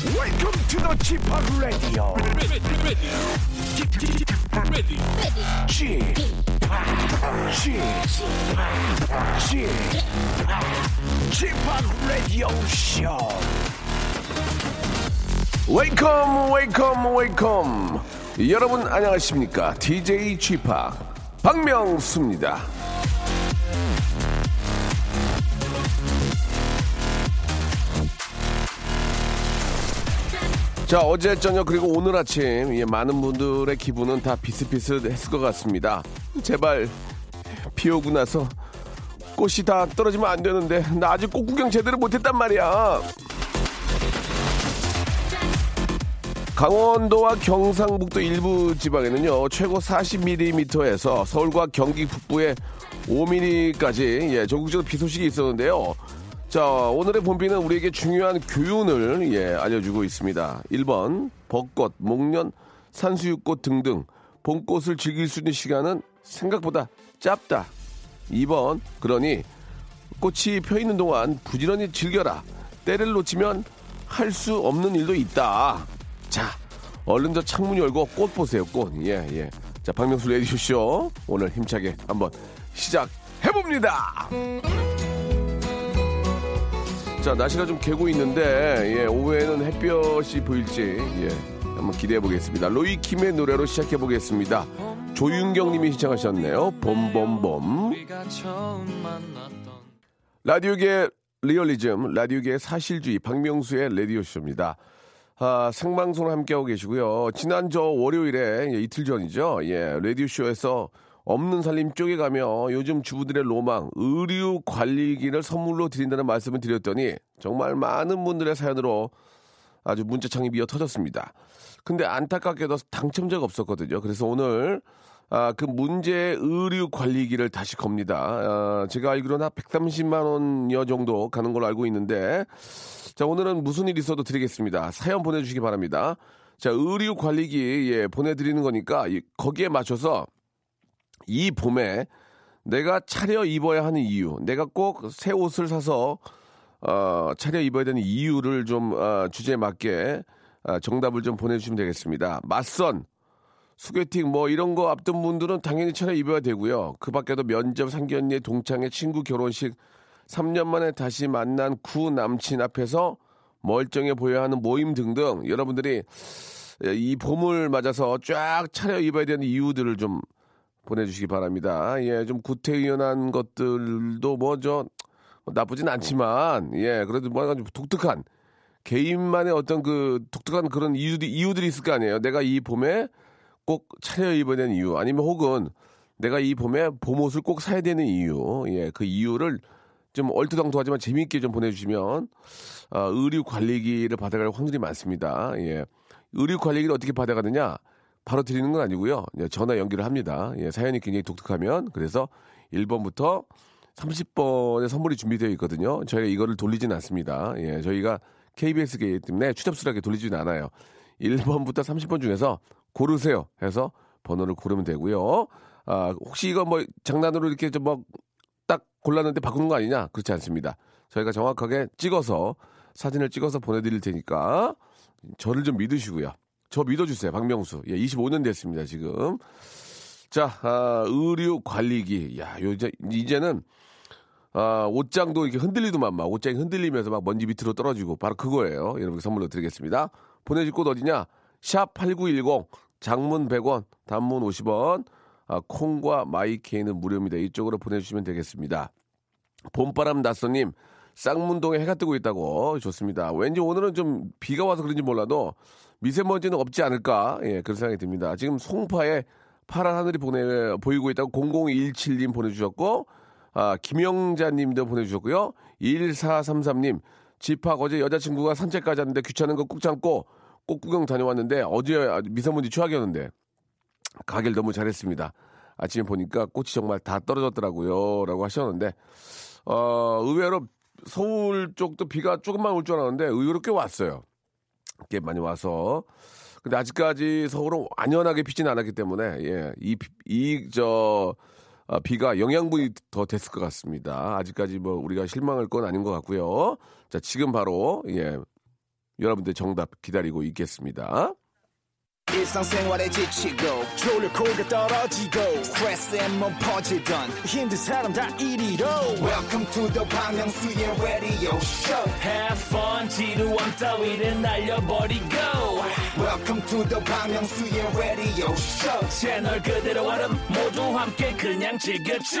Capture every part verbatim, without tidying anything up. Welcome to the G-팝 Radio. G-팝 Radio Show. Welcome, welcome, welcome. 여러분 안녕하십니까? 디제이 G-팝 박명수입니다. 자, 어제 저녁 그리고 오늘 아침 예, 많은 분들의 기분은 다 비슷비슷했을 것 같습니다. 제발 비 오고 나서 꽃이 다 떨어지면 안 되는데 나 아직 꽃 구경 제대로 못했단 말이야. 강원도와 경상북도 일부 지방에는요 최고 사십 밀리미터에서 서울과 경기 북부에 오 밀리미터까지 예, 전국적으로 비 소식이 있었는데요. 자, 오늘의 봄비는 우리에게 중요한 교훈을 예, 알려주고 있습니다. 일 번 벚꽃, 목련, 산수유꽃 등등 봄꽃을 즐길 수 있는 시간은 생각보다 짧다. 이 번 그러니 꽃이 펴있는 동안 부지런히 즐겨라. 때를 놓치면 할 수 없는 일도 있다. 자, 얼른 저 창문 열고 꽃 보세요, 꽃. 예, 예. 자, 박명수 레디오쇼 오늘 힘차게 한번 시작해봅니다. 자, 날씨가 좀 개고 있는데 예, 오후에는 햇볕이 보일지 예, 한번 기대해 보겠습니다. 로이킴의 노래로 시작해 보겠습니다. 조윤경님이 시청하셨네요. 봄봄봄. 라디오계의 리얼리즘, 라디오계의 사실주의, 박명수의 라디오쇼입니다. 아, 생방송을 함께하고 계시고요. 지난 저 월요일에 예, 이틀 전이죠. 예, 라디오쇼에서 없는 살림 쪼개가며 요즘 주부들의 로망, 의류 관리기를 선물로 드린다는 말씀을 드렸더니 정말 많은 분들의 사연으로 아주 문자창이 미어 터졌습니다. 근데 안타깝게도 당첨자가 없었거든요. 그래서 오늘 아, 그 문제의 의류 관리기를 다시 겁니다. 아, 제가 알기로는 한 백삼십만 원여 정도 가는 걸로 알고 있는데 자, 오늘은 무슨 일이 있어도 드리겠습니다. 사연 보내주시기 바랍니다. 자, 의류 관리기 예, 보내드리는 거니까 거기에 맞춰서 이 봄에 내가 차려 입어야 하는 이유, 내가 꼭 새 옷을 사서 어, 차려 입어야 되는 이유를 좀 어, 주제에 맞게 어, 정답을 좀 보내주시면 되겠습니다. 맞선, 소개팅 뭐 이런 거 앞둔 분들은 당연히 차려 입어야 되고요. 그 밖에도 면접, 상견례, 동창회, 친구 결혼식, 삼 년 만에 다시 만난 구 남친 앞에서 멀쩡해 보여야 하는 모임 등등 여러분들이 이 봄을 맞아서 쫙 차려 입어야 되는 이유들을 좀 보내주시기 바랍니다. 예, 좀 구태의연한 것들도 뭐 저 나쁘진 않지만 예, 그래도 뭔가 좀 독특한 개인만의 어떤 그 독특한 그런 이유들이, 이유들이 있을 거 아니에요. 내가 이 봄에 꼭 차려 입어야 되는 이유, 아니면 혹은 내가 이 봄에 봄옷을 꼭 사야 되는 이유, 예, 그 이유를 좀 얼토당토하지만 재미있게 좀 보내주시면 아, 의류 관리기를 받아갈 확률이 많습니다. 예, 의류 관리기를 어떻게 받아가느냐? 바로 드리는 건 아니고요. 예, 전화 연결을 합니다. 예, 사연이 굉장히 독특하면 그래서 일 번부터 삼십 번의 선물이 준비되어 있거든요. 저희가 이거를 돌리진 않습니다. 예, 저희가 케이비에스기 때문에 추잡스럽게 돌리진 않아요. 일 번부터 삼십 번 중에서 고르세요 해서 번호를 고르면 되고요. 아, 혹시 이거 뭐 장난으로 이렇게 좀 뭐 딱 골랐는데 바꾸는 거 아니냐? 그렇지 않습니다. 저희가 정확하게 찍어서 사진을 찍어서 보내드릴 테니까 저를 좀 믿으시고요. 저 믿어주세요, 박명수. 예, 이십오 년 됐습니다, 지금. 자, 아, 의류 관리기. 야, 요제, 이제는, 아, 옷장도 이렇게 흔들리더만 막, 옷장이 흔들리면서 막 먼지 밑으로 떨어지고, 바로 그거예요. 여러분께 선물로 드리겠습니다. 보내실 곳 어디냐? 샵 팔구일공, 장문 백 원, 단문 오십 원, 아, 콩과 마이케이는 무료입니다. 이쪽으로 보내주시면 되겠습니다. 봄바람 낯선님, 쌍문동에 해가 뜨고 있다고. 좋습니다. 왠지 오늘은 좀 비가 와서 그런지 몰라도 미세먼지는 없지 않을까? 예, 그런 생각이 듭니다. 지금 송파에 파란 하늘이 보내, 보이고 있다고 공공일칠 님 보내주셨고, 아, 김영자 님도 보내주셨고요. 일사삼삼 님, 집합 어제 여자친구가 산책까지 왔는데 귀찮은 거 꾹 참고 꽃 구경 다녀왔는데 어제 미세먼지 최악이었는데 가길 너무 잘했습니다. 아침에 보니까 꽃이 정말 다 떨어졌더라고요. 라고 하셨는데, 어, 의외로 서울 쪽도 비가 조금만 올 줄 알았는데 의외로 꽤 왔어요. 꽤 많이 와서. 근데 아직까지 서울은 완연하게 피진 않았기 때문에, 예, 이, 이, 저, 아, 비가 영양분이 더 됐을 것 같습니다. 아직까지 뭐 우리가 실망할 건 아닌 것 같고요. 자, 지금 바로, 예, 여러분들 정답 기다리고 있겠습니다. 일상생활에 지치고, 졸려 코가 떨어지고, 스트레스에 몸 퍼지던, 힘든 사람 다 이리로. Welcome to the 박명수의 radio show. Have fun, 지루한 따위를 날려버리고. Welcome to the 박명수의 radio show. 채널 그대로 얼음 모두 함께 그냥 즐겨줘.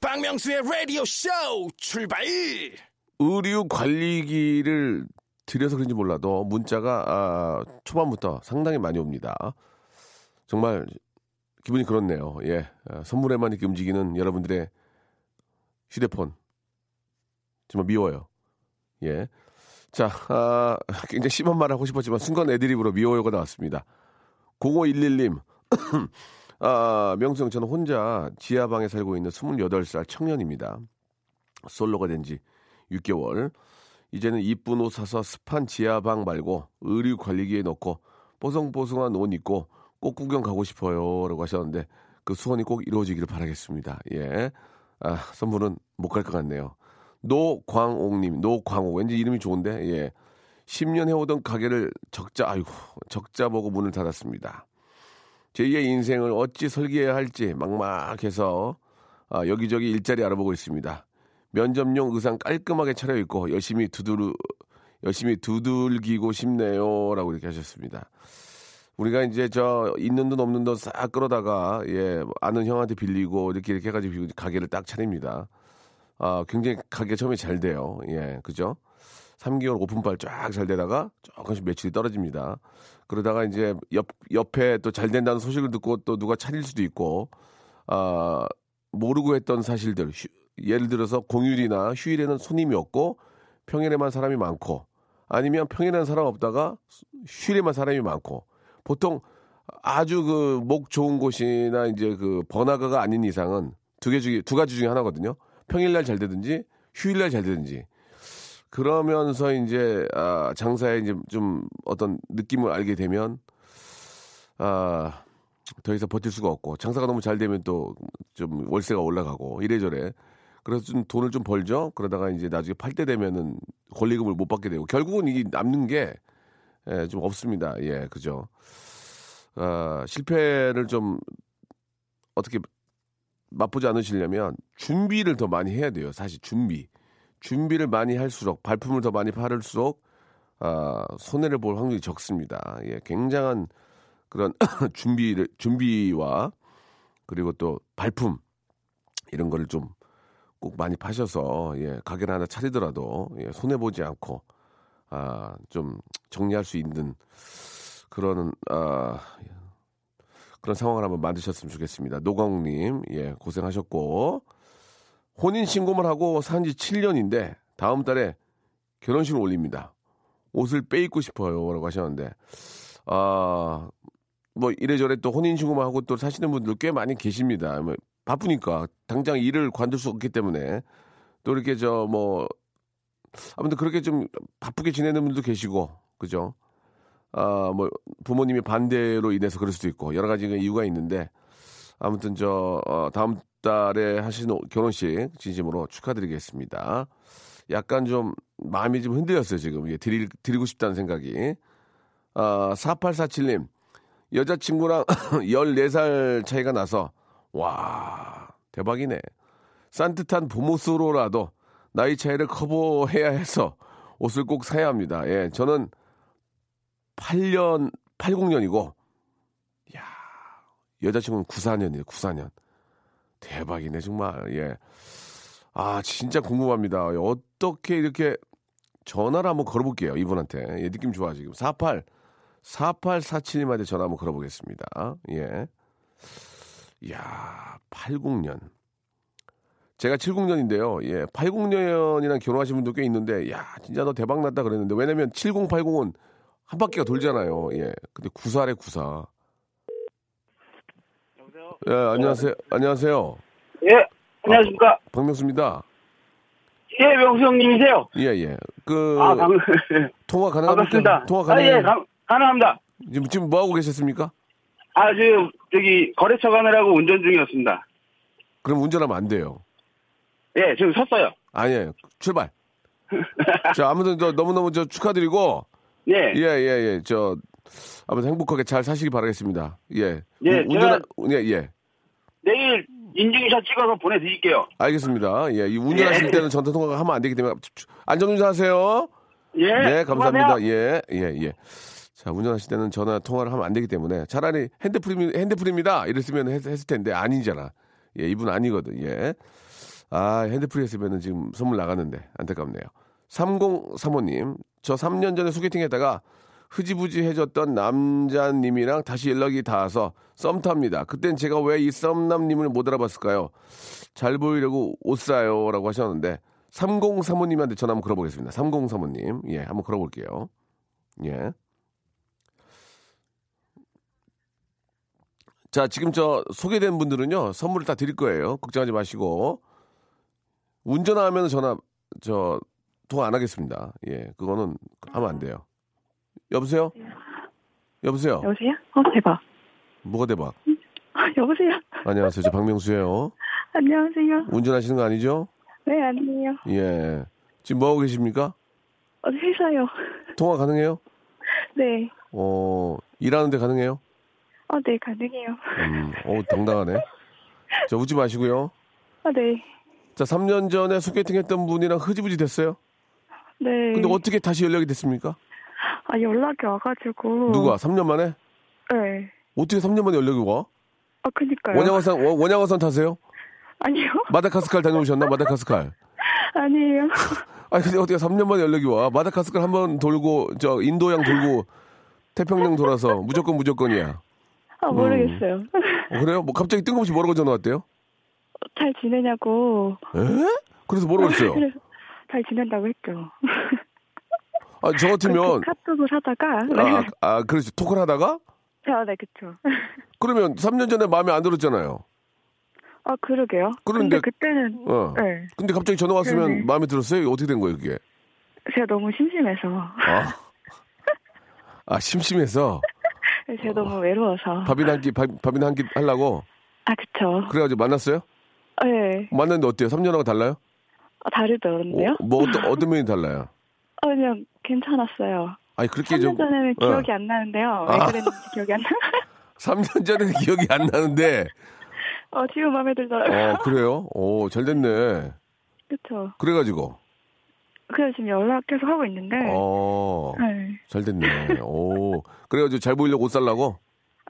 박명수의 radio show, 출발! 의료관리기를 드려서 그런지 몰라도 문자가 아, 초반부터 상당히 많이 옵니다. 정말 기분이 그렇네요. 예, 아, 선물에만 이렇게 움직이는 여러분들의 휴대폰 정말 미워요. 예, 자 아, 굉장히 심한 말 하고 싶었지만 순간 애드립으로 미워요가 나왔습니다. 공오일일 님 아, 명수 형, 저는 혼자 지하방에 살고 있는 스물여덟 살 청년입니다. 솔로가 된 지 육 개월. 이제는 이쁜 옷 사서 습한 지하방 말고 의류 관리기에 넣고 뽀송뽀송한 옷 입고 꼭 구경 가고 싶어요. 라고 하셨는데 그 소원이 꼭 이루어지기를 바라겠습니다. 예. 아, 선물은 못 갈 것 같네요. 노광옥님, 노광옥. 왠지 이름이 좋은데, 예. 십 년 해오던 가게를 적자, 아이고, 적자 보고 문을 닫았습니다. 제이의 인생을 어찌 설계해야 할지 막막해서 아, 여기저기 일자리 알아보고 있습니다. 면접용 의상 깔끔하게 차려입고 열심히 두드루, 열심히 두들기고 싶네요. 라고 이렇게 하셨습니다. 우리가 이제 저 있는 돈 없는 돈 싹 끌어다가, 예, 아는 형한테 빌리고 이렇게 이렇게 해가지고 가게를 딱 차립니다. 아, 굉장히 가게 처음에 잘 돼요. 예, 그죠? 삼 개월 오픈빨 쫙 잘 되다가 조금씩 매출이 떨어집니다. 그러다가 이제 옆, 옆에 또 잘 된다는 소식을 듣고 또 누가 차릴 수도 있고, 아, 모르고 했던 사실들, 예를 들어서 공휴일이나 휴일에는 손님이 없고 평일에만 사람이 많고 아니면 평일에는 사람 없다가 휴일에만 사람이 많고 보통 아주 그 목 좋은 곳이나 이제 그 번화가가 아닌 이상은 두 개 중에 두 가지 중에 하나거든요. 평일날 잘 되든지 휴일날 잘 되든지 그러면서 이제 아 장사에 이제 좀 어떤 느낌을 알게 되면 아 더 이상 버틸 수가 없고 장사가 너무 잘 되면 또 좀 월세가 올라가고 이래저래. 그래서 좀 돈을 좀 벌죠. 그러다가 이제 나중에 팔 때 되면은 권리금을 못 받게 되고 결국은 이게 남는 게 좀 없습니다. 예, 그죠. 아, 실패를 좀 어떻게 맛보지 않으시려면 준비를 더 많이 해야 돼요. 사실 준비, 준비를 많이 할수록 발품을 더 많이 팔을수록 아, 손해를 볼 확률이 적습니다. 예, 굉장한 그런 준비를 준비와 그리고 또 발품 이런 거를 좀 꼭 많이 파셔서, 예, 가게를 하나 차리더라도, 예, 손해보지 않고, 아, 좀 정리할 수 있는 그런, 아, 그런 상황을 한번 만드셨으면 좋겠습니다. 노광욱님, 예, 고생하셨고, 혼인신고만 하고 산 지 칠 년인데, 다음 달에 결혼식을 올립니다. 옷을 빼입고 싶어요. 라고 하셨는데, 아, 뭐 이래저래 또 혼인신고만 하고 또 사시는 분들 꽤 많이 계십니다. 바쁘니까 당장 일을 관둘 수 없기 때문에 또 이렇게 저 뭐 아무튼 그렇게 좀 바쁘게 지내는 분도 계시고 그죠? 아 뭐 부모님이 반대로 인해서 그럴 수도 있고 여러 가지 이유가 있는데 아무튼 저 어, 다음 달에 하시는 결혼식 진심으로 축하드리겠습니다. 약간 좀 마음이 좀 흔들렸어요 지금. 예, 드리, 드리고 싶다는 생각이. 아 사팔사칠 님 여자친구랑 열네 살 차이가 나서 와 대박이네. 산뜻한 봄옷으로라도 나이 차이를 커버해야 해서 옷을 꼭 사야 합니다. 예, 저는 팔 년, 팔십년이고 야 여자친구는 구십사년이에요. 구십사년 대박이네 정말. 예, 아 진짜 궁금합니다. 어떻게 이렇게 전화를 한번 걸어볼게요 이분한테. 예, 느낌 좋아 지금. 사팔 사팔사칠님한테 전화 한번 걸어보겠습니다. 예. 이야, 팔십년. 제가 칠십년인데요. 예, 팔십년이랑 결혼하신 분도 꽤 있는데, 야, 진짜 너 대박 났다 그랬는데, 왜냐면 칠십, 팔십은 한 바퀴가 돌잖아요. 예, 근데 구십사래, 구십사. 여보세요? 예, 안녕하세요. 어. 안녕하세요. 예, 안녕하십니까. 아, 박명수입니다. 예, 명수 형님이세요? 예, 예. 그, 아, 방... 통화 가능합니까? 통화 가능합니다. 아, 예, 가, 가능합니다. 지금, 지금 뭐 하고 계셨습니까? 아, 지금, 저기, 거래처 가느라고 운전 중이었습니다. 그럼 운전하면 안 돼요. 예, 지금 섰어요. 아니에요. 출발. 자, 아무튼, 저, 너무너무 저 축하드리고, 네. 예, 예, 예. 저 아무튼 행복하게 잘 사시기 바라겠습니다. 예. 예, 운전 예, 예. 내일 인증샷 찍어서 보내드릴게요. 알겠습니다. 예, 이 운전하실 예. 때는 전화 통화가 하면 안 되기 때문에 안전운전하세요. 예. 네, 감사합니다. 수고하세요. 예, 예, 예. 자, 운전하실 때는 전화 통화를 하면 안 되기 때문에 차라리 핸드프림 핸드프림이다 이랬으면 했, 했을 텐데 아니잖아. 예, 이분 아니거든. 예. 아, 핸드프리 했으면은 지금 선물 나갔는데 안타깝네요. 삼공삼오님, 저 삼 년 전에 소개팅했다가 흐지부지해졌던 남자님이랑 다시 연락이 닿아서 썸 탑니다. 그땐 제가 왜 이 썸남님을 못 알아봤을까요? 잘 보이려고 옷 사요 라고 하셨는데 삼공삼오님한테 전화 한번 걸어보겠습니다. 삼공삼오님, 예, 한번 걸어볼게요. 예. 자, 지금 저 소개된 분들은요 선물을 다 드릴 거예요. 걱정하지 마시고 운전하면 전화 저 통화 안 하겠습니다. 예, 그거는 하면 안 돼요. 여보세요? 여보세요? 여보세요? 어, 대박. 뭐가 대박? 여보세요? 안녕하세요. 저 박명수예요. 안녕하세요. 운전하시는 거 아니죠? 네, 아니에요. 예. 지금 뭐 하고 계십니까? 어, 회사요. 통화 가능해요? 네. 어, 일하는데 가능해요? 어, 네, 가능해요. 음, 어, 당당하네. 저 웃지 마시고요. 아, 네. 자, 삼 년 전에 소개팅했던 분이랑 흐지부지 됐어요? 네. 근데 어떻게 다시 연락이 됐습니까? 아, 연락이 와가지고. 누가? 삼 년 만에? 네. 어떻게 삼 년 만에 연락이 와? 아, 그니까요. 원양어선, 원양어선 타세요? 아니요. 마다카스칼 다녀오셨나? 마다카스칼. 아니에요. 아니, 근데 어떻게 삼 년 만에 연락이 와? 마다카스칼 한번 돌고, 저, 인도양 돌고, 태평양 돌아서 무조건 무조건이야. 아, 모르겠어요. 음. 어, 그래요? 뭐 갑자기 뜬금없이 뭐라고 전화 왔대요? 잘 지내냐고. 에? 그래서 뭐라고 했어요? 잘 지낸다고 했죠. 아, 저 같으면. 카톡을 하다가. 아, 아, 그렇지. 톡을 하다가? 아, 네, 그쵸. 그러면 삼 년 전에 마음에 안 들었잖아요. 아, 그러게요. 그런데 근데 그때는. 어. 네. 근데 갑자기 전화 왔으면 그러네. 마음에 들었어요? 어떻게 된 거예요, 그게? 제가 너무 심심해서. 아, 아 심심해서? 제가 너무 외로워서. 밥이나 한 끼, 밥, 밥이나 한 끼 하려고? 아, 그쵸. 그래가지고 만났어요? 네. 만났는데 어때요? 삼 년하고 달라요? 아, 다르던데요? 어, 뭐, 어떤, 어떤 면이 달라요? 아, 그냥 괜찮았어요. 아니, 그렇게 삼 년 좀, 전에는 어. 기억이 안 나는데요. 왜 아. 그랬는지 기억이 안 나요. 삼 년 전에는 기억이 안 나는데. 어, 지금 마음에 들더라고요. 어, 그래요? 오, 잘 됐네. 그쵸. 그래가지고. 그래서 지금 연락 계속 하고 있는데. 어. 네. 잘 됐네. 오. 그래가지고 잘 보이려고 옷 살라고?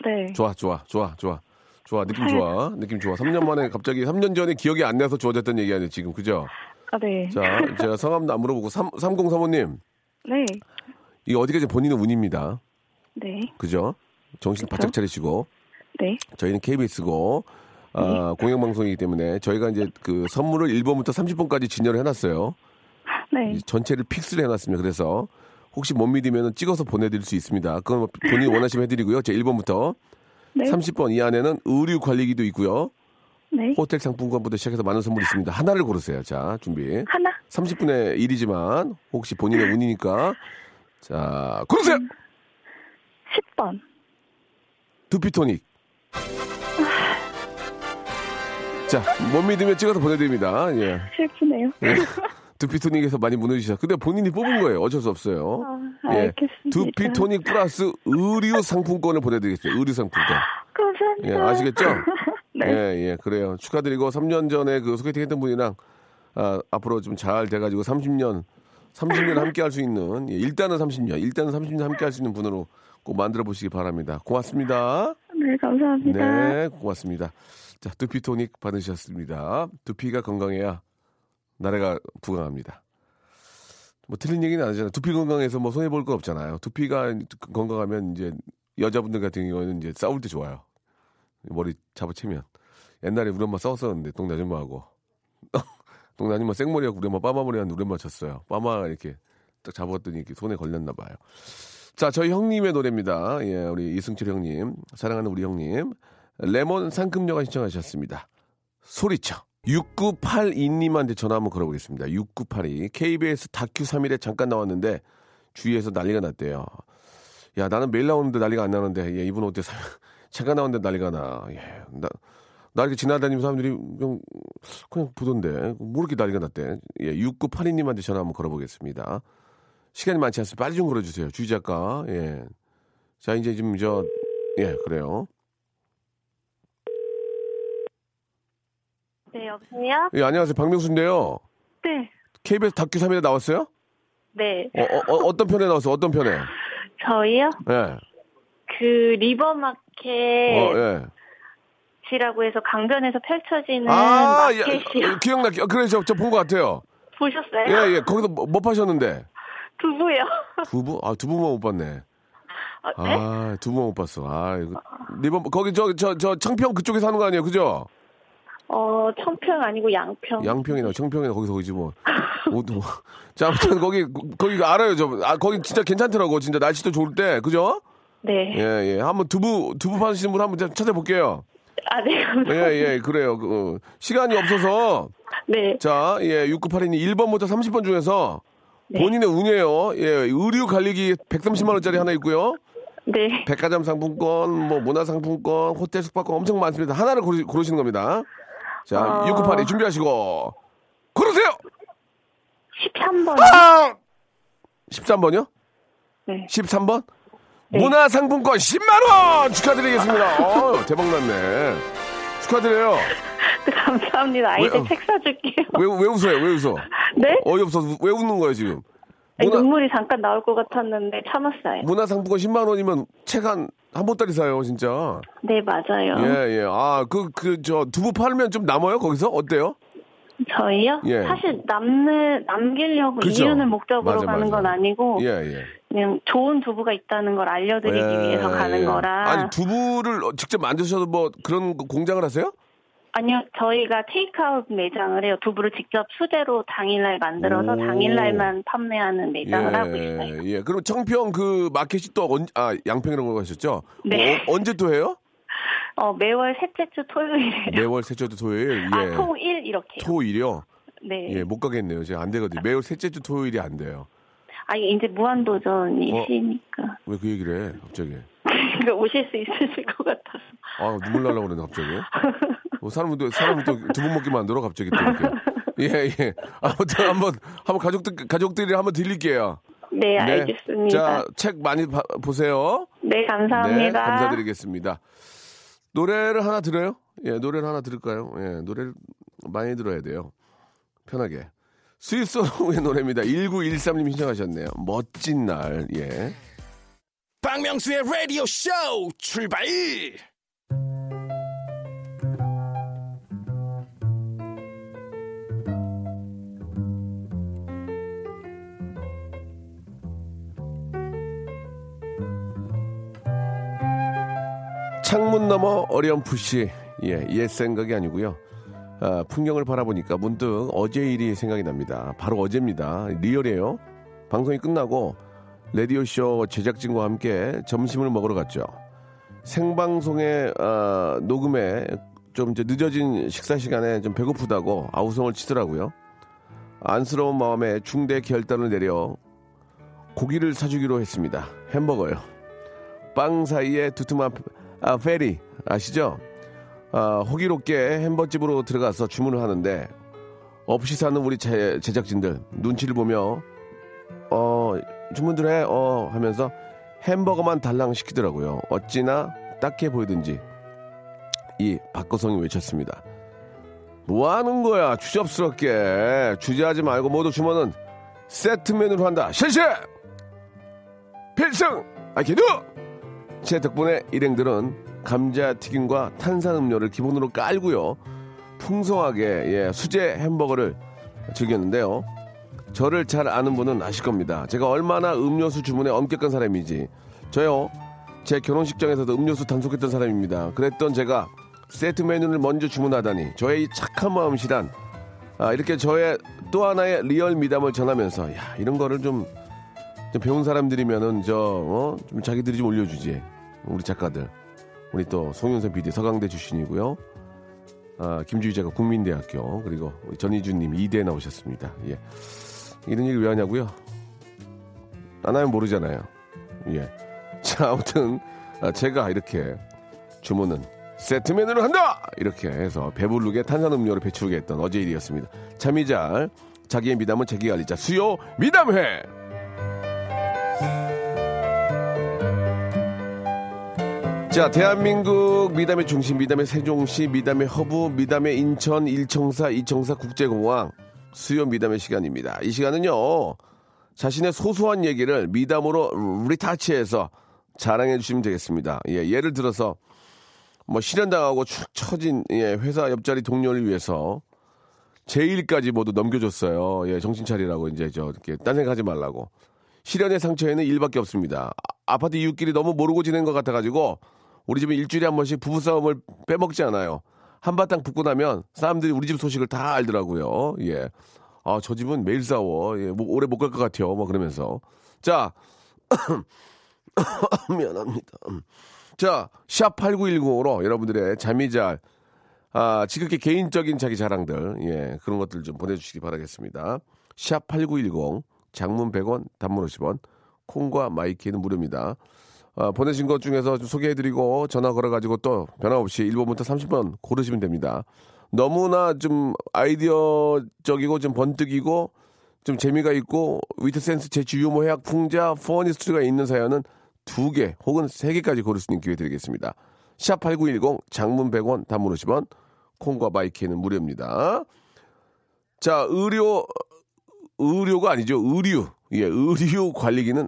네. 좋아, 좋아, 좋아, 좋아. 좋아, 느낌 좋아. 느낌 좋아. 삼 년 만에 갑자기 삼 년 전에 기억이 안 나서 좋아졌던 얘기 아니에요, 지금. 그죠? 아, 네. 자, 제가 성함도 안 물어보고. 삼공삼오님. 네. 이게 어디까지 본인의 운입니다. 네. 그죠? 정신 그쵸? 바짝 차리시고. 네. 저희는 케이비에스고, 네. 아, 공영방송이기 때문에 저희가 이제 그 선물을 일 번부터 삼십 번까지 진열을 해놨어요. 네. 전체를 픽스를 해놨습니다. 그래서 혹시 못 믿으면 찍어서 보내드릴 수 있습니다. 그건 본인이 원하시면 해드리고요. 제 일 번부터. 네. 삼십 번 이 안에는 의류 관리기도 있고요. 네. 호텔 상품권부터 시작해서 많은 선물이 있습니다. 하나를 고르세요. 자, 준비. 하나. 삼십 분의 일이지만 혹시 본인의 운이니까. 자, 고르세요. 십 번. 두피토닉. 아... 자, 못 믿으면 찍어서 보내드립니다. 예. 슬프네요. 예. 두피토닉에서 많이 무너지셨어요. 근데 본인이 뽑은 거예요. 어쩔 수 없어요. 아, 예. 두피토닉 플러스 의류 상품권을 보내드리겠습니다. 의류 상품권. 감사합니다. 예, 아시겠죠? 네. 예, 예, 그래요. 축하드리고 삼 년 전에 그 소개팅 했던 분이랑 아, 앞으로 좀 잘 돼가지고 삼십 년, 삼십 년 함께 할 수 있는 예, 일단은 삼십 년, 일단은 삼십 년 함께 할 수 있는 분으로 꼭 만들어 보시기 바랍니다. 고맙습니다. 네, 감사합니다. 네, 고맙습니다. 자, 두피토닉 받으셨습니다. 두피가 건강해야 나라가 부강합니다. 뭐 틀린 얘기는 아니잖아요. 두피 건강해서 뭐 손해 볼 거 없잖아요. 두피가 건강하면 이제 여자분들 같은 경우는 이제 싸울 때 좋아요. 머리 잡아채면. 옛날에 우리 엄마 싸웠었는데 동네 아줌마하고 동네 아줌마 생머리하고 우리 엄마 빠마머리하는데 우리 엄마 쳤어요. 빠마 이렇게 딱 잡았더니 이렇게 손에 걸렸나 봐요. 자, 저희 형님의 노래입니다. 예, 우리 이승철 형님, 사랑하는 우리 형님. 레몬 상큼녀가 신청하셨습니다. 소리쳐. 육구팔이님한테 전화 한번 걸어보겠습니다. 육구팔이. 케이비에스 다큐 삼 일에 잠깐 나왔는데 주위에서 난리가 났대요. 야, 나는 매일 나오는데 난리가 안 나는데 야, 이분 어때? 잠깐 나오는데 난리가 나. 예, 나, 나 이렇게 지나다니면 사람들이 그냥, 그냥 보던데 뭐 이렇게 난리가 났대. 예, 육구팔이님한테 전화 한번 걸어보겠습니다. 시간이 많지 않습니다. 빨리 좀 걸어주세요. 주희 작가. 예. 자, 이제 지금 저, 예, 그래요. 네, 여보세요? 예, 안녕하세요. 박명수인데요. 네. 케이비에스 다큐 삼 일에 나왔어요? 네. 어, 어, 어떤 편에 나왔어요? 어떤 편에? 저희요? 예. 그, 리버마켓. 어, 예. 라고 해서 강변에서 펼쳐지는 아, 마켓이요. 예, 기억나. 그래, 저, 저 본 것 같아요. 보셨어요? 예, 예. 거기서 뭐, 뭐 파셨는데? 두부요. 두부? 아, 두부만 못 봤네. 어, 네? 아, 두부만 못 봤어. 아, 이거. 리본, 거기 저, 저, 저 청평 그쪽에 사는 거 아니에요? 그죠? 어, 청평 아니고 양평. 양평이나 청평이나 거기서 거기지 뭐. 자, 아무튼 거기, 거기 알아요. 저, 아, 거기 진짜 괜찮더라고. 진짜 날씨도 좋을 때. 그죠? 네. 예, 예. 한번 두부, 두부 파시는 분 한번 찾아볼게요. 아, 네, 감사합니다. 예, 예, 그래요. 그, 시간이 없어서. 네. 자, 예, 육구팔이 님 일 번부터 삼십 번 중에서 네. 본인의 운이에요. 예, 의류 갈리기 백삼십만 원짜리 하나 있고요. 네. 백화점 상품권, 뭐, 문화 상품권, 호텔 숙박권 엄청 많습니다. 하나를 고르, 고르시는 겁니다. 자, 어... 육구팔이 준비하시고. 고르세요! 십삼 번이요. 아! 십삼 번이요? 네. 십삼 번? 네. 문화상품권 십만 원 축하드리겠습니다. 어 대박났네. 축하드려요. 감사합니다. 아이들 왜, 책 사줄게요. 왜, 왜 웃어요? 왜 웃어? 네? 어이없어서 왜 웃는 거예요 지금? 문화, 아니, 눈물이 잠깐 나올 것 같았는데 참았어요. 문화상품권 십만 원이면 책 한 한 보따리 사요 진짜. 네 맞아요. 예예. 아 그 그 저 두부 팔면 좀 남아요 거기서? 어때요? 저희요? 예. 사실 남는 남기려고 그쵸? 이윤을 목적으로 맞아, 가는 맞아. 건 아니고 예, 예. 그냥 좋은 두부가 있다는 걸 알려드리기 예, 위해서 가는 예. 거라. 아니 두부를 직접 만드셔도 뭐 그런 공장을 하세요? 아니요, 저희가 테이크아웃 매장을 해요. 두부를 직접 수제로 당일날 만들어서 오. 당일날만 판매하는 매장을 예, 하고 있어요. 예, 그럼 청평 그 마켓이 또 언, 아 양평이라고 하셨죠? 네. 어, 언제 또 해요? 어 매월 셋째 주 토요일에 매월 셋째 주 토요일 예. 아 토일 이렇게 토일이요? 네. 예, 못 가겠네요. 제가 안 되거든요. 매월 셋째 주 토요일이 안 돼요. 아니 이제 무한도전이 어? 시니까 왜 그 얘기를 해 갑자기? 그러니까 오실 수 있으실 것 같아서 아 눈물 날라 그러네 갑자기. 뭐 사람도 사람도 두부 먹게 만들어 갑자기 또 이렇게 예예 예. 아무튼 한번 한번 가족들 가족들이 한번 들릴게요. 네, 네, 알겠습니다. 자, 책 많이 바, 보세요. 네, 감사합니다. 네, 감사드리겠습니다. 노래를 하나 들어요? 예, 노래를 하나 들을까요? 예, 노래를 많이 들어야 돼요. 편하게. 스위스로의 노래입니다. 일구일삼 님 신청하셨네요. 멋진 날, 예. 박명수의 라디오 쇼 출발! 창문 너머 어렴풋이 예, 옛 생각이 아니고요. 아, 풍경을 바라보니까 문득 어제 일이 생각이 납니다. 바로 어제입니다. 리얼이에요. 방송이 끝나고 라디오쇼 제작진과 함께 점심을 먹으러 갔죠. 생방송의 아, 녹음에 좀 늦어진 식사 시간에 좀 배고프다고 아우성을 치더라고요. 안쓰러운 마음에 중대 결단을 내려 고기를 사주기로 했습니다. 햄버거요. 빵 사이에 두툼한 아, 페리 아시죠? 아, 호기롭게 햄버거집으로 들어가서 주문을 하는데 없이 사는 우리 제, 제작진들 눈치를 보며 어 주문들 해 어 하면서 햄버거만 달랑 시키더라고요. 어찌나 딱해 보이든지 이 박거성이 외쳤습니다. 뭐 하는 거야 주접스럽게 주저하지 말고 모두 주문은 세트 메뉴로 한다. 실시 필승 아이캐드. 제 덕분에 일행들은 감자튀김과 탄산음료를 기본으로 깔고요. 풍성하게 예, 수제 햄버거를 즐겼는데요. 저를 잘 아는 분은 아실 겁니다. 제가 얼마나 음료수 주문에 엄격한 사람인지. 저요. 제 결혼식장에서도 음료수 단속했던 사람입니다. 그랬던 제가 세트 메뉴를 먼저 주문하다니. 저의 이 착한 마음씨란. 아, 이렇게 저의 또 하나의 리얼 미담을 전하면서 야, 이런 거를 좀 배운 사람들이면은 저 어? 좀 자기들이 좀 올려주지. 우리 작가들, 우리 또 송윤선 피디 서강대 출신이고요. 아 김주희 작가 국민대학교 그리고 전희준님 이대 나오셨습니다. 예, 이런 얘기 왜 하냐고요? 안 하면 모르잖아요. 예, 자 아무튼 아, 제가 이렇게 주문은 세트 메뉴를 한다 이렇게 해서 배부르게 탄산음료를 배출하게 했던 어제 일이었습니다. 참이잘 자기의 미담은 자기가 알리자 수요 미담회. 자, 대한민국 미담의 중심, 미담의 세종시, 미담의 허브, 미담의 인천, 일청사, 이청사 국제공항, 수요 미담의 시간입니다. 이 시간은요, 자신의 소소한 얘기를 미담으로 리타치해서 자랑해 주시면 되겠습니다. 예, 예를 들어서, 뭐, 실현당하고 축 처진, 예, 회사 옆자리 동료를 위해서 제 일까지 모두 넘겨줬어요. 예, 정신 차리라고, 이제, 저, 이렇게, 딴 생각하지 말라고. 실현의 상처에는 일밖에 없습니다. 아, 아파트 이웃끼리 너무 모르고 지낸 것 같아가지고, 우리 집은 일주일에 한 번씩 부부싸움을 빼먹지 않아요. 한바탕 붙고 나면 사람들이 우리 집 소식을 다 알더라고요. 예. 아, 저 집은 매일 싸워. 예, 뭐, 오래 못 갈 것 같아요. 막 그러면서. 자. 미안합니다. 자, 샵 팔구일공으로 여러분들의 잠이 잘, 아, 지극히 개인적인 자기 자랑들, 예, 그런 것들 좀 보내주시기 바라겠습니다. 샵 팔구일공, 장문 백 원, 단문 오십 원, 콩과 마이키는 무료입니다. 아, 보내신 것 중에서 좀 소개해드리고 전화 걸어가지고 또 변함없이 일 번부터 삼십 번 고르시면 됩니다. 너무나 좀 아이디어적이고 좀 번뜩이고 좀 재미가 있고 위트센스, 재치, 유머, 해학, 풍자, 퍼니스트가 있는 사연은 두 개 혹은 세 개까지 고를 수 있는 기회 드리겠습니다. 샵 팔구일공, 장문 백 원, 단문 오십 원, 콩과 마이키는 무료입니다. 자, 의료, 의료가 아니죠. 의류. 예, 의류 관리기는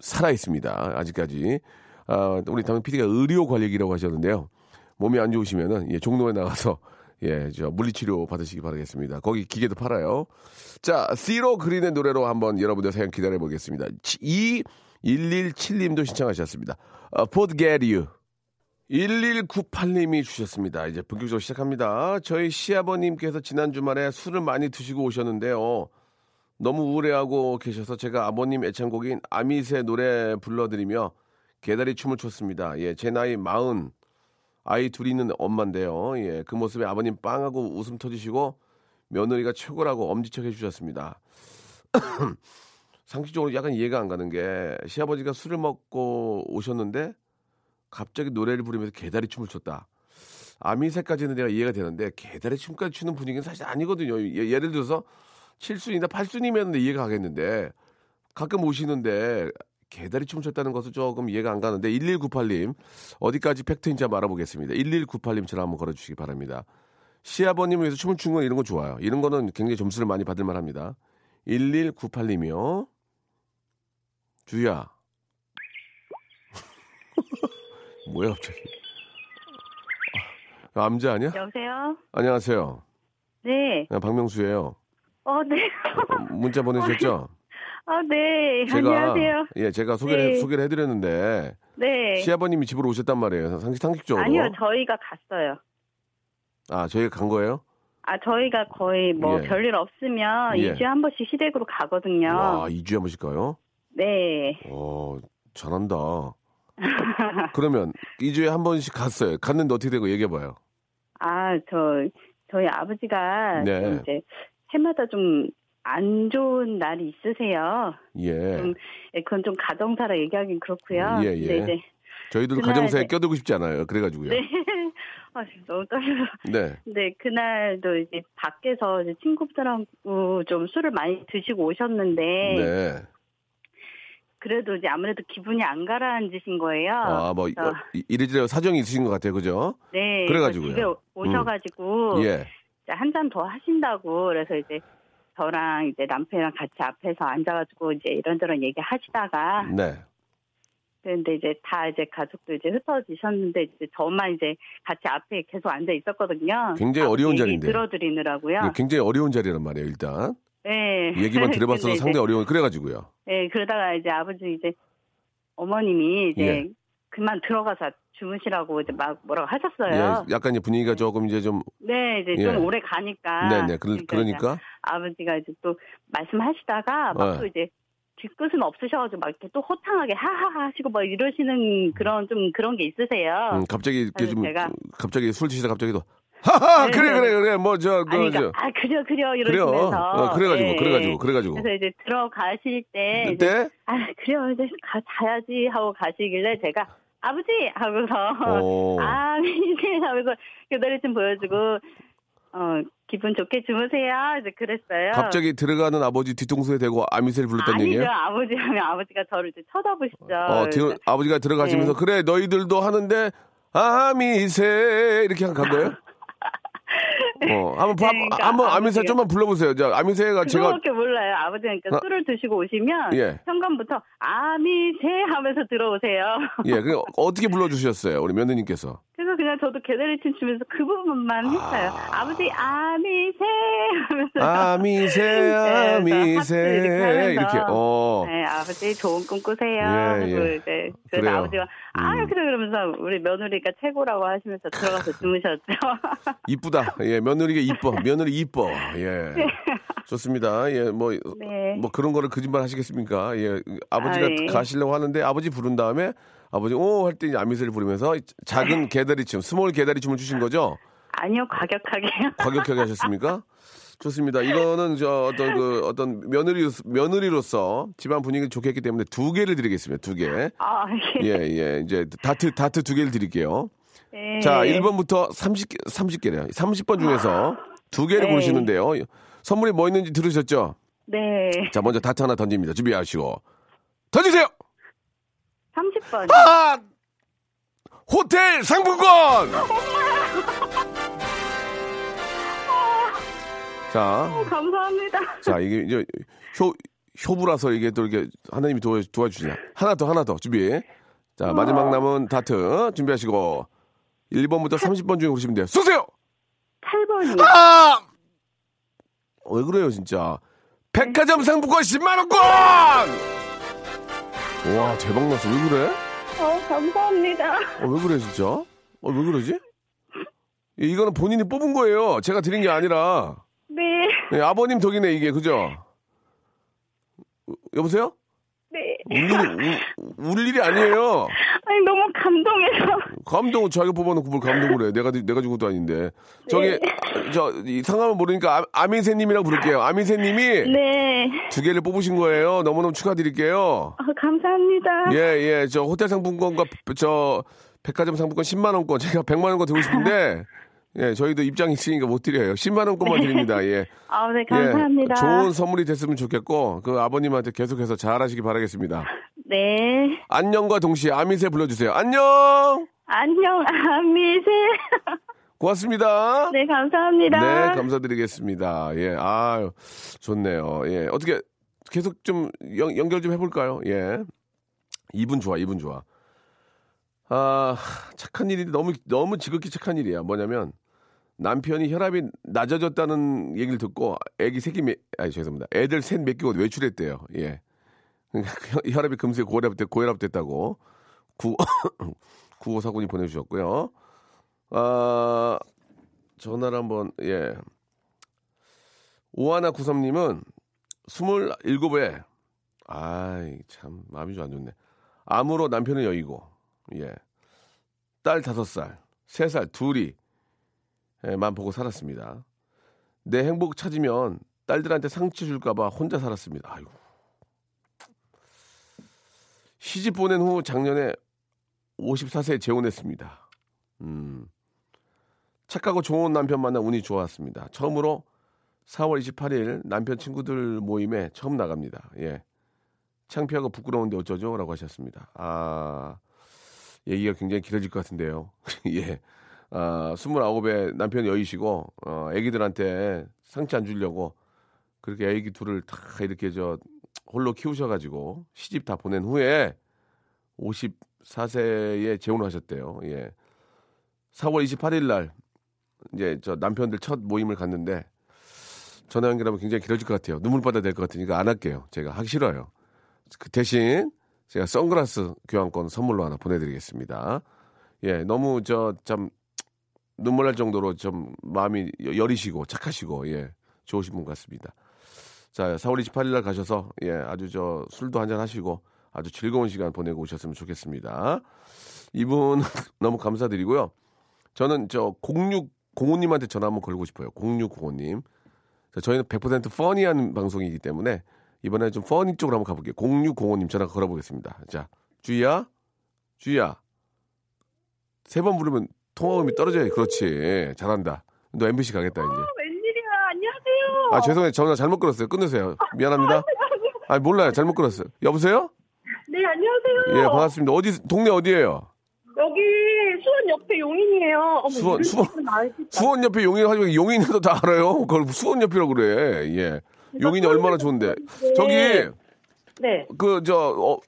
살아있습니다. 아직까지. 아, 우리 담당 피디가 의료 관리기라고 하셨는데요. 몸이 안 좋으시면은, 예, 종로에 나가서, 예, 저 물리치료 받으시기 바라겠습니다. 거기 기계도 팔아요. 자, 씨로 그린의 노래로 한번 여러분들 사연 기다려보겠습니다. 이일일칠 님도 신청하셨습니다. 어, Forget You. 일일구팔 님이 주셨습니다. 이제 본격적으로 시작합니다. 저희 시아버님께서 지난 주말에 술을 많이 드시고 오셨는데요. 너무 우울해하고 계셔서 제가 아버님 애창곡인 아미새 노래 불러드리며 개다리 춤을 췄습니다. 예, 제 나이 마흔, 아이 둘이 있는 엄마인데요. 예, 그 모습에 아버님 빵하고 웃음 터지시고 며느리가 최고라고 엄지척 해주셨습니다. 상식적으로 약간 이해가 안 가는 게 시아버지가 술을 먹고 오셨는데 갑자기 노래를 부르면서 개다리 춤을 췄다. 아미새까지는 내가 이해가 되는데 개다리 춤까지 추는 분위기는 사실 아니거든요. 예, 예를 들어서 칠 순이나 팔 순이면 이해가 가겠는데 가끔 오시는데 개다리 춤을 췄다는 것은 조금 이해가 안 가는데 일일구팔 님 어디까지 팩트인지 한번 알아보겠습니다. 일일구팔 님 전화 한번 걸어주시기 바랍니다. 시아버님을 위해서 춤을 추는 건 이런 건 좋아요. 이런 거는 굉장히 점수를 많이 받을 만합니다. 일일구팔 님이요. 주희야. 뭐야 갑자기. 아, 암자 아니야? 여보세요? 안녕하세요. 네. 아, 박명수예요. 어, 네. 문자 보내셨죠? 아, 네. 제가, 안녕하세요. 예, 제가 소개를, 네. 소개를 해드렸는데. 네. 시아버님이 집으로 오셨단 말이에요. 상식, 상식적으로. 아니요, 저희가 갔어요. 아, 저희가 간 거예요? 아, 저희가 거의 뭐 예. 별일 없으면 예. 이 주에 한 번씩 시댁으로 가거든요. 아, 이 주에 한 번씩 가요? 네. 어, 잘한다. 그러면 이 주에 한 번씩 갔어요. 갔는데 어떻게 되고 얘기해봐요. 아, 저, 저희 아버지가 네. 이제 해마다 좀 안 좋은 날이 있으세요. 예. 좀, 그건 좀 가정사라 얘기하긴 그렇고요. 예, 예. 이제 저희도 가정사에 이제... 껴들고 싶지 않아요. 그래가지고요. 네. 아, 너무 떨려서. 네. 네, 그날도 이제 밖에서 이제 친구들하고 좀 술을 많이 드시고 오셨는데. 네. 그래도 이제 아무래도 기분이 안 가라앉으신 거예요. 아, 뭐, 그래서... 이래저래 사정이 있으신 것 같아요. 그죠? 네. 그래가지고요. 집에 오셔가지고. 음. 예. 한 잔 더 하신다고. 그래서 이제 저랑 이제 남편이랑 같이 앞에서 앉아가지고 이제 이런저런 얘기 하시다가. 네. 근데 이제 다 이제 가족도 이제 흩어지셨는데 이제 저만 이제 같이 앞에 계속 앉아 있었거든요. 굉장히 어려운 자리인데. 들어드리느라고요. 네, 굉장히 어려운 자리란 말이에요, 일단. 네. 얘기만 들어봤어도 상당히 어려운, 그래가지고요. 네, 그러다가 이제 아버지 이제 어머님이 이제 예. 그만 들어가서 주무시라고 이제 막 뭐라고 하셨어요. 예, 약간 이제 분위기가 조금 이제 좀. 네, 이제 예. 좀 오래 가니까. 네, 네. 그러, 그러니까. 그러니까. 아버지가 이제 또 말씀하시다가 막 또 예. 이제 뒤끝은 없으셔가지고 막 이렇게 또 호탕하게 하하하 하시고 막 이러시는 그런 좀 그런 게 있으세요. 음, 갑자기 이렇게 좀 제가. 갑자기 술 드시다 갑자기 또 하하 그래 그래 그래 뭐 저 그 저 아 그래 그래 이러면서 어, 그래가지고 네. 그래가지고 그래가지고 그래서 이제 들어가실 때 이제 아 그래 이제 가 자야지 하고 가시길래 제가 아버지 하고서 아미새 하면서 그 노래 좀 보여주고. 어, 기분 좋게 주무세요. 이제 그랬어요. 갑자기 들어가는 아버지 뒤통수에 대고 아미새를 불렀다는 아니죠, 얘기예요? 아니죠. 아버지 하면 아버지가 저를 이제 쳐다보시죠. 어, 뒤로, 아버지가 들어가시면서 네. 그래 너희들도 하는데 아미새 이렇게 간 거예요? 어, 한번 그러니까 한번 아미새 좀만 불러보세요. 자, 아미새가 제가 그거밖에 몰라요. 아버지는 그러니까 아, 술을 드시고 오시면 예. 현관부터 아미새 하면서 들어오세요. 예, 그 어떻게 불러주셨어요, 우리 며느님께서? 그래서 그냥 저도 개다리춤 추면서 그 부분만 했어요. 아... 아버지 아미새 하면서 아미새 아미새 네, 이렇게. 어. 네, 아버지 좋은 꿈 꾸세요. 예, 그리고 예. 이제 그래서 아버지가 아 음. 그래 그러면서 우리 며느리가 최고라고 하시면서 들어가서 주무셨죠. 이쁘다. 예, 며느리가 이뻐. 며느리 이뻐. 예. 네. 좋습니다. 예, 뭐, 네. 뭐 그런 거를 거짓말 하시겠습니까? 예. 아버지가 아, 네. 가시려고 하는데 아버지 부른 다음에 아버지 오 할 때 아미새를 부르면서 작은 개다리춤, 스몰 개다리춤을 추신 거죠? 아니요, 과격하게. 과격하게 하셨습니까? 좋습니다. 이거는 저 어떤 그 어떤 며느리 며느리로서 집안 분위기를 좋게 했기 때문에 두 개를 드리겠습니다. 두 개. 아, 예. 예, 예. 이제 다트 다트 두 개를 드릴게요. 네. 자, 일 번부터 삼십 개, 삼십 개래요. 삼십 번 중에서 두 개를 네. 고르시는데요. 선물이 뭐 있는지 들으셨죠? 네. 자, 먼저 다트 하나 던집니다. 준비하시고. 던지세요! 삼십 번. 아! 호텔 상품권! 자. 오, 감사합니다. 자, 이게 이제 효, 효부라서 이게 또 이렇게 하나님이 도와, 도와주시냐. 하나 더, 하나 더. 준비. 자, 마지막 남은 다트. 준비하시고. 일 번부터 팔... 삼십 번 중에 고르시면 돼요. 쏘세요! 팔 번이요. 아! 왜 그래요, 진짜. 백화점 상품권 십만 원권! 와, 대박났어. 왜 그래? 어, 감사합니다. 어, 왜 그래, 진짜? 어, 왜 그러지? 이거는 본인이 뽑은 거예요. 제가 드린 게 아니라. 네. 네 아버님 덕이네, 이게. 그죠? 여보세요? 네. 울 일이, 울, 울 일이 아니에요. 아니, 너무 감동해서. 감동은 자기가 뽑아놓고 뭘 감동을 해. 내가, 내가 준 것도 아닌데. 저기, 네. 저, 이 상황을 모르니까 아, 아미새님이라고 부를게요. 아미새님이. 네. 두 개를 뽑으신 거예요. 너무너무 축하드릴게요. 아, 감사합니다. 예, 예. 저 호텔 상품권과 저 백화점 상품권 십만 원권. 제가 백만 원권 드리고 싶은데. 예, 저희도 입장이 있으니까 못 드려요. 십만 원권만 드립니다. 예. 아, 네, 감사합니다. 예, 좋은 선물이 됐으면 좋겠고, 그 아버님한테 계속해서 잘하시기 바라겠습니다. 네. 안녕과 동시에 아미새 불러주세요. 안녕! 안녕, 아미새. 고맙습니다. 네, 감사합니다. 네, 감사드리겠습니다. 예, 아유, 좋네요. 예, 어떻게 계속 좀 연, 연결 좀 해볼까요? 예. 이분 좋아, 이분 좋아. 아, 착한 일인데 너무, 너무 지극히 착한 일이야. 뭐냐면, 남편이 혈압이 낮아졌다는 얘기를 듣고 애기 새끼 매, 아니 죄송합니다. 애들 셋 맡기고 외출했대요. 예. 혈압이 금세 고혈압 됐, 고혈압 됐다고 구 구오사군이 보내주셨고요. 아 전화를 한번 예. 오하나구삼님은 스물일곱에 아이 참 마음이 좀 안 좋네. 암으로 남편을 여의고 예. 딸 다섯 살, 세 살 둘이 만 보고 살았습니다. 내 행복 찾으면 딸들한테 상처 줄까봐 혼자 살았습니다. 아이고. 시집 보낸 후 작년에 오십사 세에 재혼했습니다. 음. 착하고 좋은 남편 만나 운이 좋았습니다. 처음으로 사월 이십팔일 남편 친구들 모임에 처음 나갑니다. 예. 창피하고 부끄러운데 어쩌죠? 라고 하셨습니다. 아, 얘기가 굉장히 길어질 것 같은데요. 예. 아, 스물아홉에 남편 여의시고 어, 애기들한테 상처 안 주려고 그렇게 애기 둘을 다 이렇게 저 홀로 키우셔가지고 시집 다 보낸 후에 오십사 세에 재혼하셨대요. 예. 사월 이십팔일 날 이제 저 남편들 첫 모임을 갔는데 전화 연결하면 굉장히 길어질 것 같아요. 눈물바다 될 것 같으니까 안 할게요. 제가 하기 싫어요. 그 대신 제가 선글라스 교환권 선물로 하나 보내드리겠습니다. 예, 너무 저 참 눈물 날 정도로 좀 마음이 여리시고 착하시고 예 좋으신 분 같습니다. 자, 사월 이십팔일 날 가셔서 예 아주 저 술도 한잔 하시고 아주 즐거운 시간 보내고 오셨으면 좋겠습니다. 이분 너무 감사드리고요. 저는 저 공육공오님한테 전화 한번 걸고 싶어요. 공육공오님. 자, 저희는 백 퍼센트 퍼니한 방송이기 때문에 이번에 좀 퍼니 쪽으로 한번 가볼게요. 공육공오님 전화 걸어보겠습니다. 자, 주희야, 주희야. 세 번 부르면 통화음이 떨어져요. 그렇지. 잘한다. 너 엠비씨 가겠다 이제. 아, 웬일이야. 안녕하세요. 아, 죄송해요. 전화 잘못 걸었어요. 끊으세요. 미안합니다. 아, 몰라요. 잘못 걸었어요. 여보세요? 네, 안녕하세요. 예, 반갑습니다. 어디 동네 어디예요? 여기 수원 옆에 용인이에요. 어머, 수원 수원 수원 옆에 용인 하지만 용인에도 다 알아요. 그걸 수원 옆이라고 그래. 예. 용인이 얼마나 좋은데. 네. 저기 네. 그 저 어,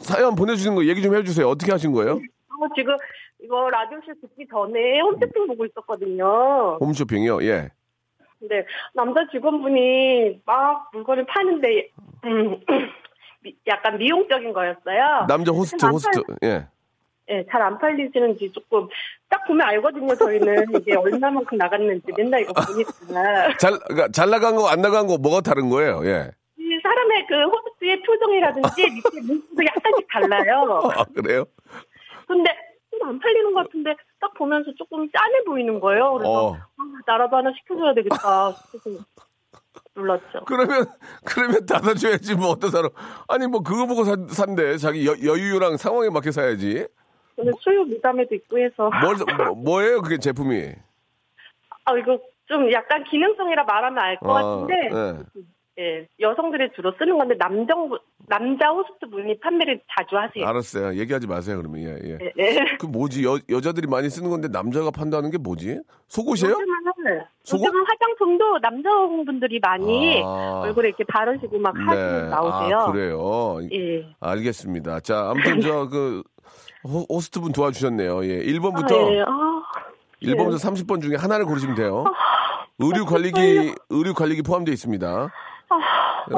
사연 보내 주시는 거 얘기 좀 해 주세요. 어떻게 하신 거예요? 어, 지금 이거 라디오쇼 듣기 전에 홈쇼핑 보고 있었거든요. 홈쇼핑이요? 예. 네. 남자 직원분이 막 물건을 파는데 음, 약간 미용적인 거였어요. 남자 호스트 호스트. 팔... 예. 예, 잘 안 팔리시는지 조금 딱 보면 알거든요. 저희는 이게 얼마만큼 나갔는지 맨날 이거 보니까. 잘, 그러니까 잘 나간 거 안 나간 거 뭐가 다른 거예요? 예. 이 사람의 그 호스트의 표정이라든지 밑에 눈도 약간씩 달라요. 아, 그래요? 근데 안 팔리는 것 같은데 딱 보면서 조금 짠해 보이는 거예요. 그래서 어. 아, 나라도 하나 시켜줘야 되겠다. 놀랐죠. 그러면 그러면 닫아줘야지 뭐 어떤 사람. 아니 뭐 그거 보고 사, 산대. 자기 여, 여유랑 상황에 맞게 사야지. 근데 수요 미담에도 있고 해서. 뭐, 뭐예요 그게 제품이? 아 이거 좀 약간 기능성이라 말하면 알 것 아, 같은데. 네. 예, 여성들이 주로 쓰는 건데 남정 남자 호스트 분이 판매를 자주 하세요. 알았어요. 얘기하지 마세요 그러면. 예, 예. 예, 예. 그 뭐지? 여 여자들이 많이 쓰는 건데 남자가 판다는 게 뭐지? 속옷이에요? 요즘은, 속옷? 요즘은 화장품도 남성분들이 많이 아, 얼굴에 이렇게 바르시고 막 하고 네. 나오세요. 아, 그래요. 예. 알겠습니다. 자, 아무튼 저 그 호스트 분 도와주셨네요. 예. 일 번부터 아, 예. 아, 일 번부터 예. 삼십 번 중에 하나를 고르시면 돼요. 아, 의류 관리기 의류 관리기 포함되어 있습니다. 아,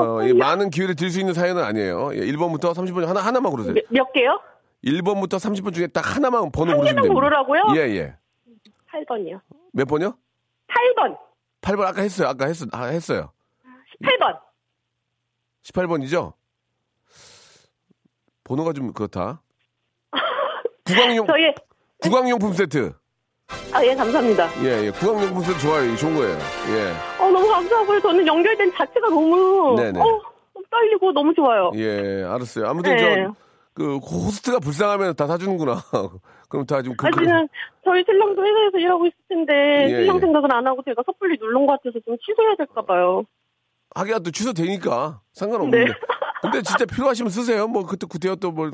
어, 예, 많은 기회를 드릴 수 있는 사연은 아니에요. 예, 일 번부터 삼십 번 하나 하나만 고르세요. 몇, 몇 개요? 일 번부터 삼십 번 중에 딱 하나만 번호 고르시면 돼요. 한 개만 고르라고요? 예, 예. 팔 번이요. 몇 번이요? 팔 번. 팔 번 아까 했어요. 아까 했어. 아, 했어요. 십팔 번. 십팔 번이죠? 번호가 좀 그렇다. 구강용 저희... 구강용품 세트. 아, 예, 감사합니다. 예, 예. 구강용품 세트 좋아요. 좋은 거예요. 예. 어, 너무 감사하고요. 저는 연결된 자체가 너무, 네네. 어, 너무 떨리고 너무 좋아요. 예, 알았어요. 아무튼 네. 저, 그, 호스트가 불쌍하면 다 사주는구나. 그럼 다 지금. 그, 사실은 저희 신랑도 회사에서 일하고 있을 텐데, 예, 신랑 예. 생각은 안 하고 제가 섣불리 누른 것 같아서 좀 취소해야 될까봐요. 하기야 또 취소되니까. 상관없는데. 네. 근데 진짜 필요하시면 쓰세요. 뭐, 그때, 그때야 또 뭘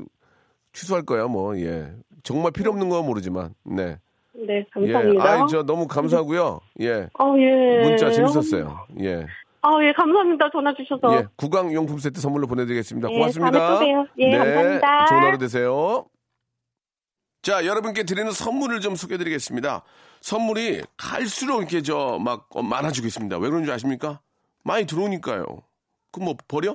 취소할 거야. 뭐, 예. 정말 필요 없는 건 모르지만, 네. 네, 감사합니다. 예, 아이, 저 너무 감사하고요. 예. 아, 예. 문자 재밌었어요. 예. 아, 예, 감사합니다. 전화 주셔서. 예, 구강용품 세트 선물로 보내드리겠습니다. 예, 고맙습니다. 다음에 또 봬요. 예, 네, 감사합니다. 좋은 하루 되세요. 자, 여러분께 드리는 선물을 좀 소개해드리겠습니다. 선물이 갈수록 이렇게 저 막 많아지고 있습니다. 왜 그런지 아십니까? 많이 들어오니까요. 그럼 뭐 버려?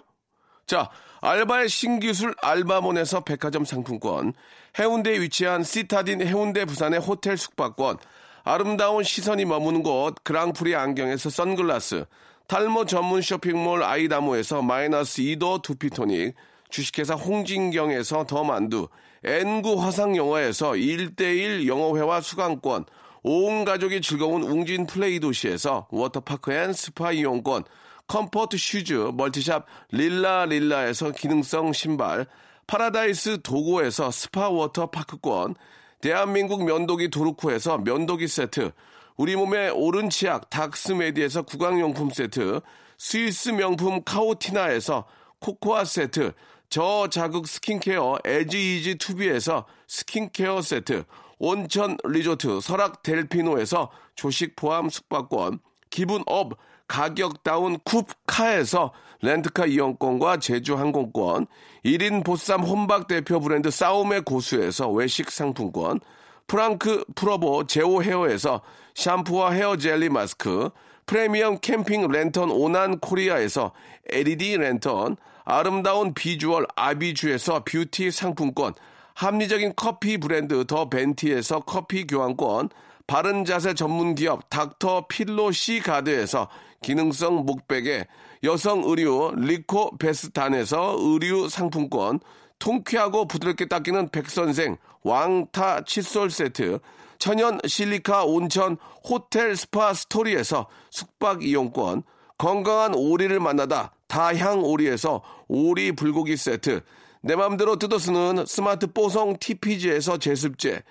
자, 알바의 신기술 알바몬에서 백화점 상품권, 해운대에 위치한 시타딘 해운대 부산의 호텔 숙박권, 아름다운 시선이 머무는 곳 그랑프리 안경에서 선글라스, 탈모 전문 쇼핑몰 아이다모에서 마이너스 이 도 두피토닉, 주식회사 홍진경에서 더만두, 엔 구 화상영어에서 일 대일 영어회화 수강권, 온 가족이 즐거운 웅진 플레이 도시에서 워터파크 앤 스파 이용권, 컴포트 슈즈, 멀티샵 릴라릴라에서 기능성 신발, 파라다이스 도고에서 스파워터 파크권, 대한민국 면도기 도루코에서 면도기 세트, 우리 몸의 오른 치약 닥스메디에서 구강용품 세트, 스위스 명품 카오티나에서 코코아 세트, 저자극 스킨케어 에지이지 투비에서 스킨케어 세트, 온천 리조트 설악 델피노에서 조식 포함 숙박권, 기분 업! 가격 다운 쿱카에서 렌트카 이용권과 제주항공권, 일 인 보쌈 혼박 대표 브랜드 싸움의 고수에서 외식 상품권, 프랑크 프로보 제오 헤어에서 샴푸와 헤어 젤리 마스크, 프리미엄 캠핑 랜턴 오난 코리아에서 엘이디 랜턴, 아름다운 비주얼 아비주에서 뷰티 상품권, 합리적인 커피 브랜드 더 벤티에서 커피 교환권, 바른 자세 전문 기업 닥터 필로 씨 가드에서 기능성 목베개, 여성 의류 리코 베스탄에서 의류 상품권, 통쾌하고 부드럽게 닦이는 백선생 왕타 칫솔 세트, 천연 실리카 온천 호텔 스파 스토리에서 숙박 이용권, 건강한 오리를 만나다 다향 오리에서 오리 불고기 세트, 내 맘대로 뜯어쓰는 스마트 뽀송 티피지에서 제습제,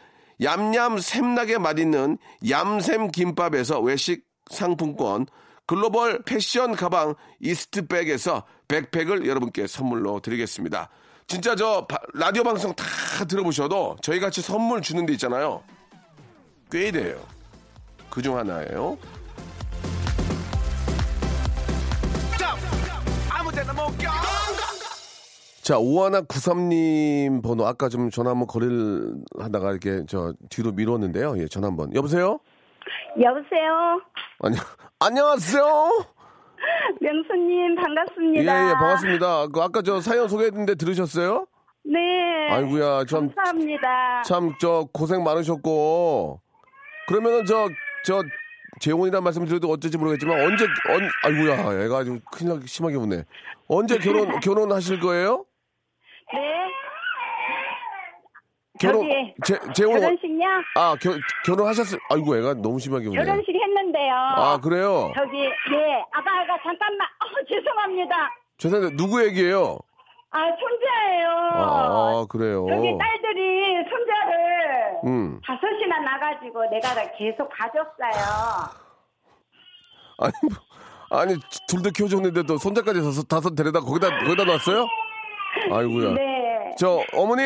얌얌 샘나게 맛있는 얌샘 김밥에서 외식 상품권, 글로벌 패션 가방 이스트백에서 백팩을 여러분께 선물로 드리겠습니다. 진짜 저 라디오 방송 다 들어보셔도 저희같이 선물 주는 데 있잖아요. 꽤 돼요. 그중 하나예요. 자, 오일구삼 님 번호 아까 좀 전화 한번 거리를 하다가 이렇게 저 뒤로 미뤘는데요. 예, 전화 한번. 여보세요? 여보세요? 아니, 안녕하세요? 명수님 반갑습니다. 예, 예, 반갑습니다. 그 아까 저 사연 소개했는데 들으셨어요? 네. 아이고야, 참 감사합니다. 참 저 고생 많으셨고. 그러면은 저 저 재혼이란 말씀 드려도 어쩔지 모르겠지만 언제 언 아이고야, 애가 아주 큰일 나게 심하게 우네. 언제 결혼 결혼하실 거예요? 네. 결혼 저기, 제, 재혼 결혼식요? 아, 결 결혼하셨을 아이고 애가 너무 심하게 우네. 결혼식 했는데요. 아, 그래요? 저기 예. 아빠가 잠깐만. 어, 죄송합니다. 죄송한데 누구 얘기예요? 아, 손자예요. 아, 그래요. 여기 딸들이 손자를 음. 다섯이나 나가지고 내가 계속 봐줬어요. 아니, 아니 둘도 키워줬는데 또 손자까지 다섯, 다섯 데려다 거기다 거기다 놨어요? 아이고야. 네. 저 어머니.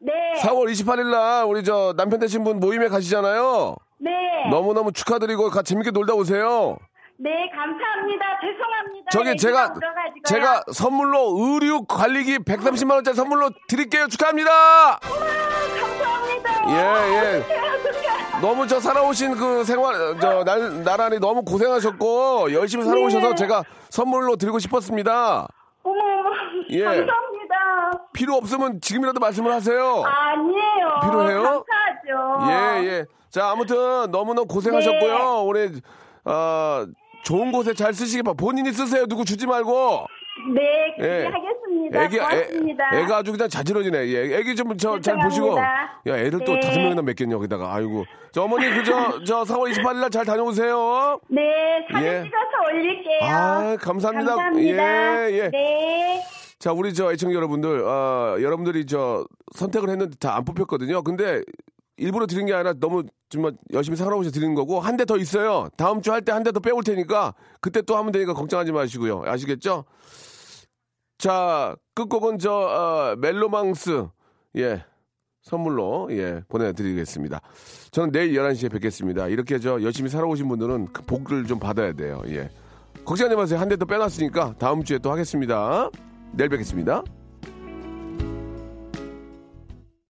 네. 사월 이십팔일 날 우리 저 남편 되신 분 모임에 가시잖아요. 네. 너무너무 축하드리고 가 재밌게 놀다 오세요. 네, 감사합니다. 죄송합니다. 저기 제가 제가 선물로 의류 관리기 백삼십만 원짜리 선물로 드릴게요. 축하합니다. 와, 감사합니다. 예, 예. 너무 저 살아오신 그 생활 저 날, 나란히 너무 고생하셨고 열심히 살아오셔서 네. 제가 선물로 드리고 싶었습니다. 어머, 예. 감사합니다. 필요 없으면 지금이라도 말씀을 하세요. 아니에요. 필요해요? 감사하죠. 예, 예. 자, 아무튼 너무너무 고생하셨고요. 네. 우리 아 좋은 곳에 잘 쓰시기 바. 본인이 쓰세요. 누구 주지 말고. 네, 그렇게 예. 하겠습니다. 애기, 고맙습니다. 애, 애가 아주 그냥 자지러지네. 예, 애기 좀 저 잘 보시고. 야, 애를 네. 또 다섯 명이나 맺겠냐 여기다가. 아이고. 저 어머니 그저 저 사월 이십팔일 날 잘 다녀오세요. 네, 사진 예. 찍어서 올릴게요. 아, 감사합니다. 감사합니다. 예, 예. 네. 자, 우리 저 애청자 여러분들, 어, 여러분들이 저 선택을 했는데 다 안 뽑혔거든요. 근데 일부러 드린 게 아니라 너무 정말 열심히 살아오셔서 드리는 거고 한 대 더 있어요. 다음 주 할 때 한 대 더 빼올 테니까 그때 또 하면 되니까 걱정하지 마시고요. 아시겠죠? 자, 끝곡은 저 어, 멜로망스 예 선물로 예 보내드리겠습니다. 저는 내일 열한 시에 뵙겠습니다. 이렇게 저 열심히 살아오신 분들은 그 복을 좀 받아야 돼요. 예, 걱정하지 마세요. 한 대 더 빼놨으니까 다음 주에 또 하겠습니다. 내일 뵙겠습니다.